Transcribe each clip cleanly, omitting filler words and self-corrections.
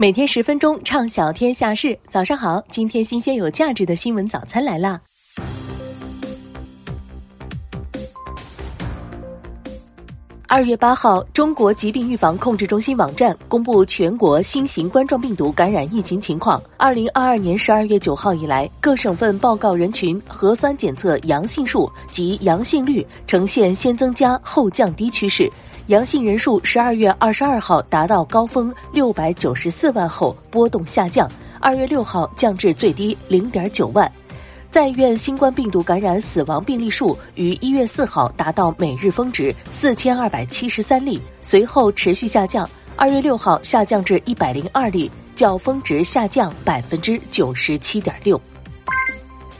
每天10分钟，畅晓天下事。早上好，今天新鲜有价值的新闻早餐来啦！2月8号，中国疾病预防控制中心网站公布全国新型冠状病毒感染疫情情况。2022年12月9号以来，各省份报告人群核酸检测阳性数及阳性率呈现先增加后降低趋势。阳性人数12月22号达到高峰694万后波动下降，2月6号降至最低0.9万。在院新冠病毒感染死亡病例数于1月4号达到每日峰值4273例，随后持续下降，2月6号下降至102例，较峰值下降97.6%。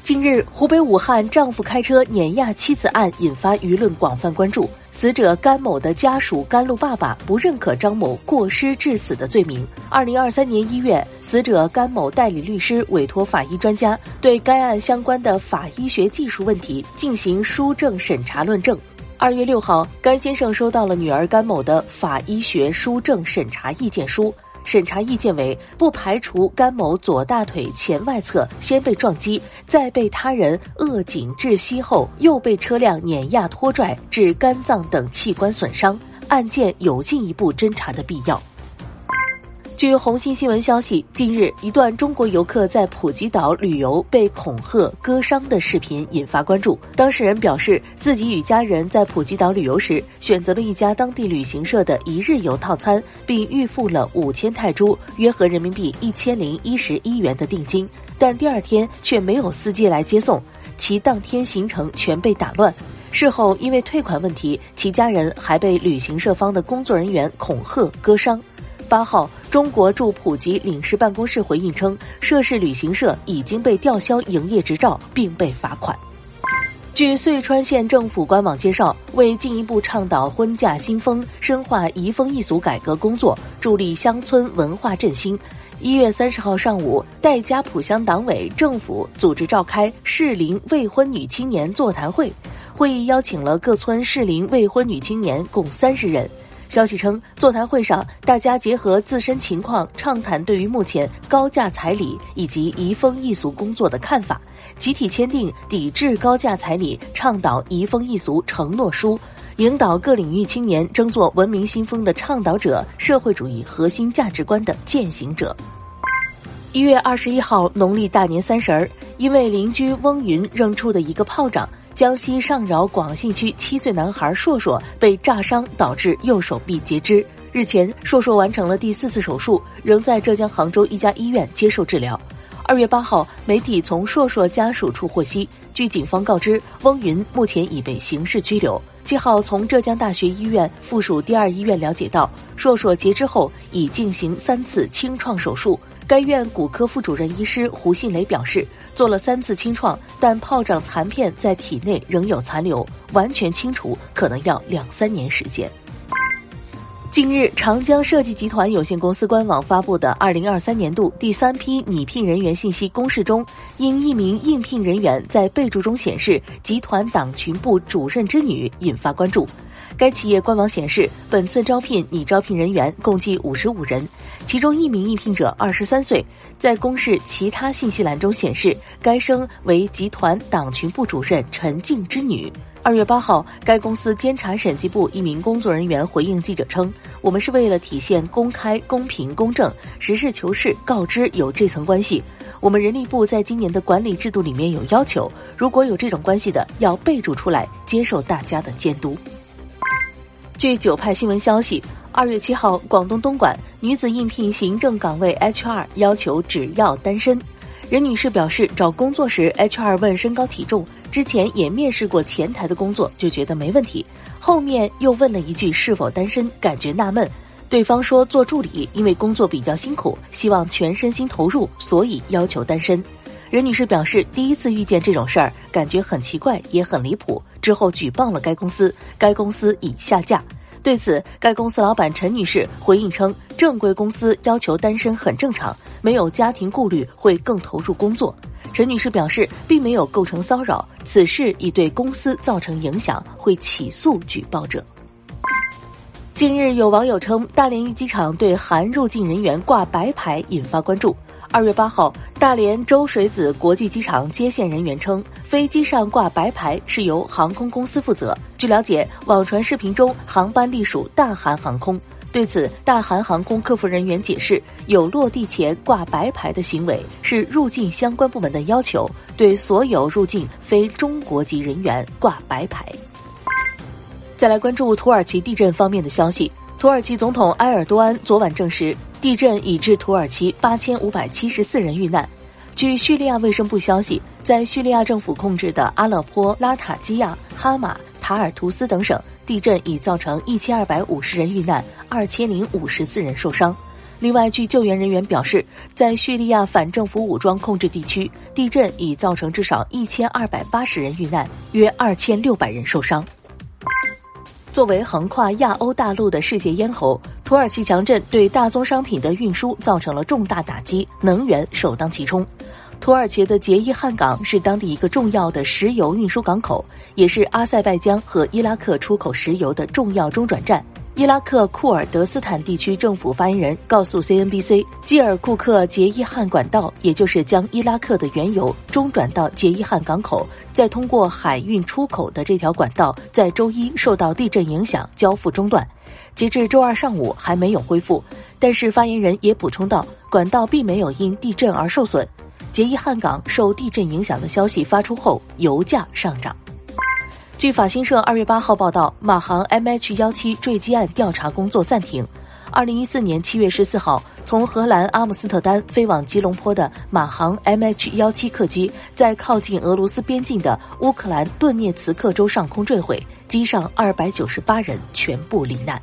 近日，湖北武汉丈夫开车碾压妻子案引发舆论广泛关注。死者甘某的家属甘露爸爸不认可张某过失致死的罪名。2023年1月，死者甘某代理律师委托法医专家对该案相关的法医学技术问题进行书证审查论证。2月6号，甘先生收到了女儿甘某的法医学书证审查意见书。审查意见为不排除甘某左大腿前外侧先被撞击，再被他人扼颈窒息后又被车辆碾压拖拽致肝脏等器官损伤，案件有进一步侦查的必要。据红星新闻消息，近日一段中国游客在普吉岛旅游被恐吓割伤的视频引发关注。当事人表示，自己与家人在普吉岛旅游时选择了一家当地旅行社的一日游套餐，并预付了5000泰铢，约合人民币1011元的定金，但第二天却没有司机来接送，其当天行程全被打乱。事后因为退款问题，其家人还被旅行社方的工作人员恐吓割伤。8号，中国驻普吉领事办公室回应称，涉事旅行社已经被吊销营业执照并被罚款。据遂川县政府官网介绍，为进一步倡导婚嫁新风，深化移风易俗改革工作，助力乡村文化振兴。1月30号上午，戴家浦乡党委、政府组织召开适龄未婚女青年座谈会，会议邀请了各村适龄未婚女青年共30人。消息称，座谈会上大家结合自身情况畅谈对于目前高价彩礼以及移风易俗工作的看法，集体签订抵制高价彩礼、倡导移风易俗承诺书，引导各领域青年争做文明新风的倡导者、社会主义核心价值观的践行者。1月21号，农历大年30，因为邻居翁云扔出的一个炮仗，江西上饶广信区7岁男孩硕硕被炸伤，导致右手臂截肢。日前，硕硕完成了第4次手术，仍在浙江杭州一家医院接受治疗。2月8号，媒体从硕硕家属处获悉，据警方告知，翁云目前已被刑事拘留。7号，从浙江大学医院附属第2医院了解到，硕硕截肢后已进行3次清创手术。该院骨科副主任医师胡信雷表示，做了3次清创，但炮仗残片在体内仍有残留，完全清除可能要2-3年时间。近日，长江设计集团有限公司官网发布的2023年度第3批拟聘人员信息公示中，因一名应聘人员在备注中显示集团党群部主任之女引发关注。该企业官网显示，本次拟招聘人员共计55人，其中一名应聘者23岁。在公示其他信息栏中显示，该生为集团党群部主任陈静之女。2月8号，该公司监察审计部一名工作人员回应记者称：“我们是为了体现公开、公平、公正，实事求是告知有这层关系。我们人力部在今年的管理制度里面有要求，如果有这种关系的，要备注出来，接受大家的监督。”据9派新闻消息，2月7号，广东东莞女子应聘行政岗位 HR 要求只要单身。任女士表示，找工作时 HR 问身高体重，之前也面试过前台的工作，就觉得没问题，后面又问了一句是否单身，感觉纳闷。对方说做助理，因为工作比较辛苦，希望全身心投入，所以要求单身。任女士表示，第一次遇见这种事儿，感觉很奇怪，也很离谱。之后举报了该公司，该公司已下架。对此，该公司老板陈女士回应称，正规公司要求单身很正常，没有家庭顾虑会更投入工作。陈女士表示，并没有构成骚扰，此事已对公司造成影响，会起诉举报者。近日，有网友称大连一机场对韩入境人员挂白牌引发关注。2月8号，大连周水子国际机场接线人员称，飞机上挂白牌是由航空公司负责。据了解，网传视频中航班隶属大韩航空。对此，大韩航空客服人员解释，有落地前挂白牌的行为是入境相关部门的要求，对所有入境非中国籍人员挂白牌。再来关注土耳其地震方面的消息。土耳其总统埃尔多安昨晚证实，地震已致土耳其8574人遇难。据叙利亚卫生部消息，在叙利亚政府控制的阿勒颇、拉塔基亚、哈马、塔尔图斯等省，地震已造成1250人遇难，2054人受伤。另外，据救援人员表示，在叙利亚反政府武装控制地区，地震已造成至少1280人遇难，约2600人受伤。作为横跨亚欧大陆的世界咽喉，土耳其强震对大宗商品的运输造成了重大打击，能源首当其冲。土耳其的杰伊汉港是当地一个重要的石油运输港口，也是阿塞拜疆和伊拉克出口石油的重要中转站。伊拉克库尔德斯坦地区政府发言人告诉 CNBC， 基尔库克杰伊汉管道，也就是将伊拉克的原油中转到杰伊汉港口，再通过海运出口的这条管道，在周一受到地震影响交付中断，截至周二上午还没有恢复。但是发言人也补充到，管道并没有因地震而受损。杰伊汉港受地震影响的消息发出后，油价上涨。据法新社2月8号报道，马航 MH17 坠机案调查工作暂停。2014年7月14号，从荷兰阿姆斯特丹飞往吉隆坡的马航 MH17 客机，在靠近俄罗斯边境的乌克兰顿涅茨克州上空坠毁，机上298人全部罹难。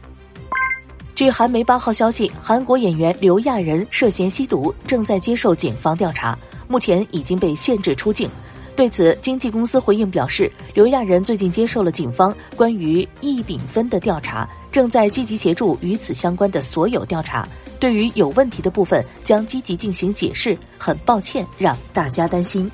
据韩媒8号消息，韩国演员刘亚仁涉嫌吸毒，正在接受警方调查，目前已经被限制出境。对此，经纪公司回应表示，刘亚仁最近接受了警方关于异丙酚的调查，正在积极协助与此相关的所有调查，对于有问题的部分将积极进行解释，很抱歉让大家担心。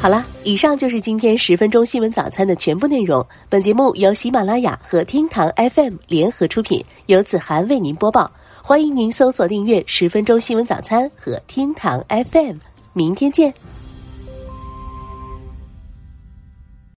好啦，以上就是今天10分钟新闻早餐的全部内容。本节目由喜马拉雅和听堂 FM 联合出品，由子涵为您播报。欢迎您搜索订阅10分钟新闻早餐和听堂 FM， 明天见。